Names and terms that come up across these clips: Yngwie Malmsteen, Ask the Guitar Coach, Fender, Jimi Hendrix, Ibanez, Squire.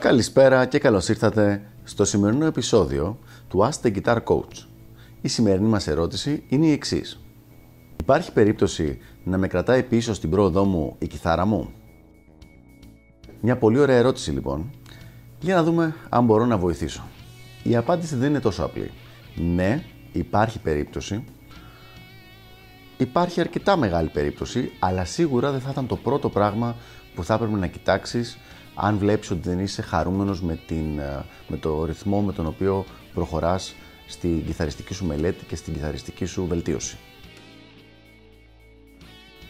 Καλησπέρα και καλώς ήρθατε στο σημερινό επεισόδιο του Ask the Guitar Coach. Η σημερινή μας ερώτηση είναι η εξής. Υπάρχει περίπτωση να με κρατάει πίσω στην πρόοδό μου η κιθάρα μου? Μια πολύ ωραία ερώτηση λοιπόν, για να δούμε αν μπορώ να βοηθήσω. Η απάντηση δεν είναι τόσο απλή. Ναι, υπάρχει περίπτωση. Υπάρχει αρκετά μεγάλη περίπτωση, αλλά σίγουρα δεν θα ήταν το πρώτο πράγμα που θα έπρεπε να κοιτάξεις αν βλέπεις ότι δεν είσαι χαρούμενος με το ρυθμό με τον οποίο προχωράς στην κιθαριστική σου μελέτη και στην κιθαριστική σου βελτίωση.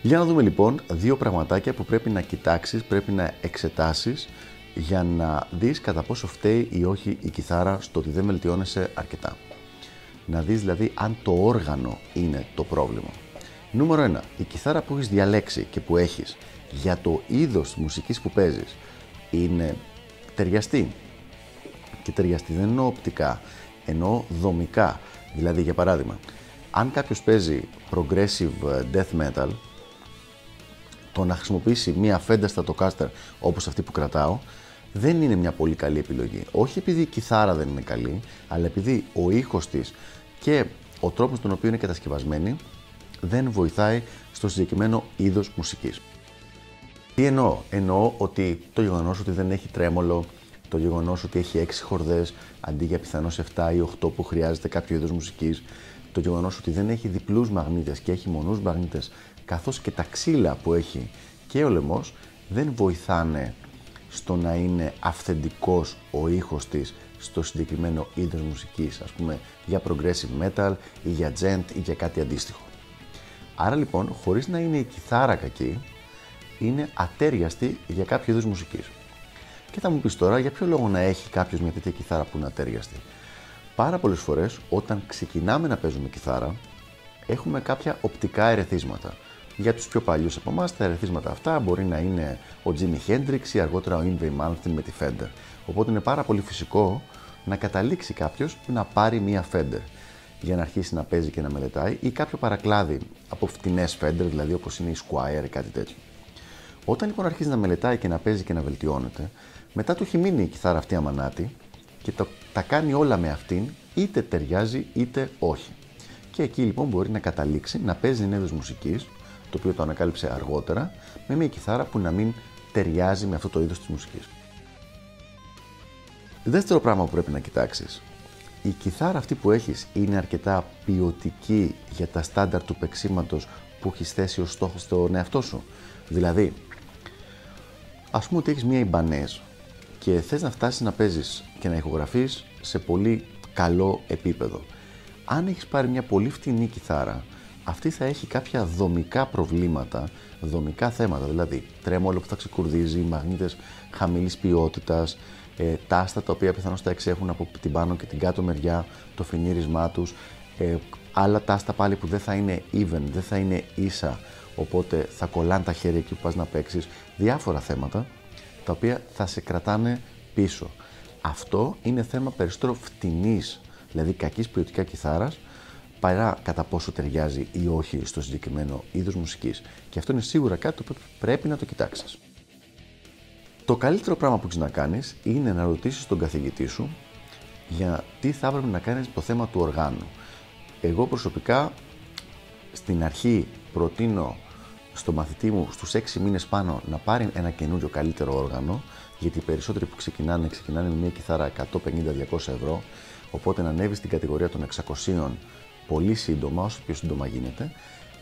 Για να δούμε λοιπόν δύο πραγματάκια που πρέπει να κοιτάξεις, πρέπει να εξετάσεις για να δεις κατά πόσο φταίει ή όχι η κιθάρα στο ότι δεν βελτιώνεσαι αρκετά. Να δεις δηλαδή αν το όργανο είναι το πρόβλημα. Νούμερο 1. Η κιθάρα που έχεις διαλέξει και που έχεις για το είδος μουσικής που παίζεις είναι ταιριαστή. Και ταιριαστή δεν εννοώ οπτικά, εννοώ δομικά. Δηλαδή για παράδειγμα, αν κάποιος παίζει progressive death metal, το να χρησιμοποιήσει μία Fender Stratocaster όπως αυτή που κρατάω δεν είναι μια πολύ καλή επιλογή. Όχι επειδή η κιθάρα δεν είναι καλή, αλλά επειδή ο ήχος της και ο τρόπος τον οποίο είναι κατασκευασμένη δεν βοηθάει στο συγκεκριμένο είδος μουσικής. Τι εννοώ? Εννοώ ότι το γεγονός ότι δεν έχει τρέμολο, το γεγονός ότι έχει 6 χορδές αντί για πιθανώς 7 ή 8 που χρειάζεται κάποιο είδος μουσικής, το γεγονός ότι δεν έχει διπλούς μαγνήτες και έχει μονούς μαγνήτες, καθώς και τα ξύλα που έχει και ο λαιμός δεν βοηθάνε στο να είναι αυθεντικός ο ήχος της στο συγκεκριμένο είδος μουσικής, ας πούμε για progressive metal ή για gent ή για κάτι αντίστοιχο. Άρα λοιπόν, χωρίς να είναι η κιθάρα κακή, είναι ατέριαστη για κάποιο είδος μουσικής. Και θα μου πεις τώρα, για ποιο λόγο να έχει κάποιος μια τέτοια κιθάρα που είναι ατέριαστη? Πάρα πολλές φορές, όταν ξεκινάμε να παίζουμε κιθάρα, έχουμε κάποια οπτικά ερεθίσματα. Για τους πιο παλιούς από εμάς, τα ερεθίσματα αυτά μπορεί να είναι ο Jimi Hendrix ή αργότερα ο Yngwie Malmsteen με τη Fender. Οπότε είναι πάρα πολύ φυσικό να καταλήξει κάποιος να πάρει μία Fender για να αρχίσει να παίζει και να μελετάει, ή κάποιο παρακλάδι από φτηνές Fender, δηλαδή όπως είναι η Squire ή κάτι τέτοιο. Όταν λοιπόν αρχίζει να μελετάει και να παίζει και να βελτιώνεται, μετά του έχει μείνει η κιθάρα αυτή αμανάτη και τα κάνει όλα με αυτήν, είτε ταιριάζει είτε όχι. Και εκεί λοιπόν μπορεί να καταλήξει να παίζει είδος μουσικής, το οποίο το ανακάλυψε αργότερα, με μια κιθάρα που να μην ταιριάζει με αυτό το είδος της μουσικής. Δεύτερο πράγμα που πρέπει να κοιτάξεις. Η κιθάρα αυτή που έχεις είναι αρκετά ποιοτική για τα στάνταρ του παίξηματος που έχεις θέσει ως στόχο στον εαυτό σου? Δηλαδή, ας πούμε ότι έχεις μια Ibanez και θες να φτάσεις να παίζεις και να ηχογραφείς σε πολύ καλό επίπεδο. Αν έχεις πάρει μια πολύ φτηνή κιθάρα, αυτή θα έχει κάποια δομικά προβλήματα, δομικά θέματα, δηλαδή τρέμολο που θα ξεκουρδίζει, μαγνήτες χαμηλής ποιότητας, τάστα τα οποία πιθανώς τα εξέχουν από την πάνω και την κάτω μεριά, το φινίρισμά τους, άλλα τάστα πάλι που δεν θα είναι even, δεν θα είναι ίσα, οπότε θα κολλάνε τα χέρια εκεί που πας να παίξεις, διάφορα θέματα τα οποία θα σε κρατάνε πίσω. Αυτό είναι θέμα περισσότερο φτηνής, δηλαδή κακής ποιοτικά κιθάρας, παρά κατά πόσο ταιριάζει ή όχι στο συγκεκριμένο είδος μουσικής. Και αυτό είναι σίγουρα κάτι που πρέπει να το κοιτάξεις. Το καλύτερο πράγμα που έχεις να κάνεις είναι να ρωτήσεις τον καθηγητή σου για τι θα έπρεπε να κάνεις το θέμα του οργάνου. Εγώ προσωπικά στην αρχή προτείνω στον μαθητή μου στους 6 μήνες πάνω να πάρει ένα καινούριο καλύτερο όργανο, γιατί οι περισσότεροι που ξεκινάνε με μια κιθάρα 150-200 ευρώ, οπότε να ανέβει στην κατηγορία των 600 πολύ σύντομα, όσο πιο σύντομα γίνεται,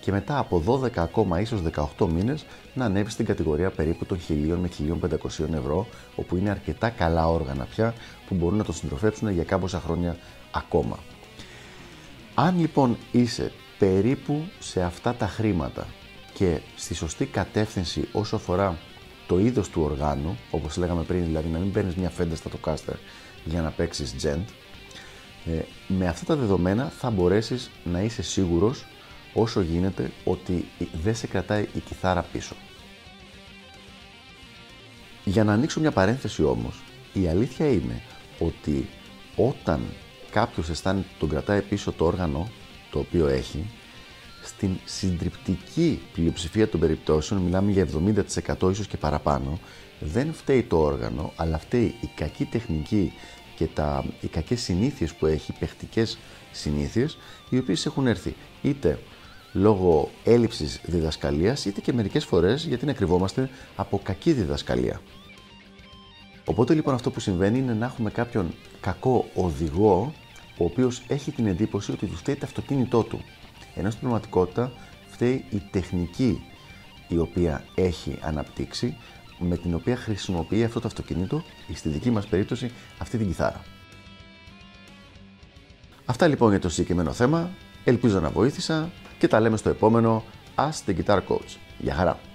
και μετά από 12 ακόμα ίσως 18 μήνες να ανέβει στην κατηγορία περίπου των 1.000 με 1.500 ευρώ, όπου είναι αρκετά καλά όργανα πια που μπορούν να το συντροφέψουν για κάμποσα χρόνια ακόμα. Αν λοιπόν είσαι περίπου σε αυτά τα χρήματα και στη σωστή κατεύθυνση όσο αφορά το είδος του οργάνου, όπως λέγαμε πριν, δηλαδή να μην παίρνεις μια Fender Stratocaster για να παίξεις gent, με αυτά τα δεδομένα θα μπορέσεις να είσαι σίγουρος όσο γίνεται ότι δεν σε κρατάει η κιθάρα πίσω. Για να ανοίξω μια παρένθεση όμως, η αλήθεια είναι ότι όταν κάποιος αισθάνεται ότι τον κρατάει πίσω το όργανο το οποίο έχει, στην συντριπτική πλειοψηφία των περιπτώσεων, μιλάμε για 70% ίσως και παραπάνω, δεν φταίει το όργανο, αλλά φταίει η κακή τεχνική και οι κακές συνήθειες που έχει, οι παιχτικές συνήθειες, οι οποίες έχουν έρθει είτε λόγω έλλειψης διδασκαλίας, είτε και μερικές φορές, γιατί να κρυβόμαστε, από κακή διδασκαλία. Οπότε λοιπόν αυτό που συμβαίνει είναι να έχουμε κάποιον κακό οδηγό, ο οποίος έχει την εντύπωση ότι του φταίει το αυτοκίνητό του, ενώ στην πραγματικότητα φταίει η τεχνική η οποία έχει αναπτύξει, με την οποία χρησιμοποιεί αυτό το αυτοκίνητο, στη δική μας περίπτωση αυτή την κιθάρα. Αυτά λοιπόν για το συγκεκριμένο θέμα, ελπίζω να βοήθησα και τα λέμε στο επόμενο Ask the Guitar Coach. Γεια χαρά!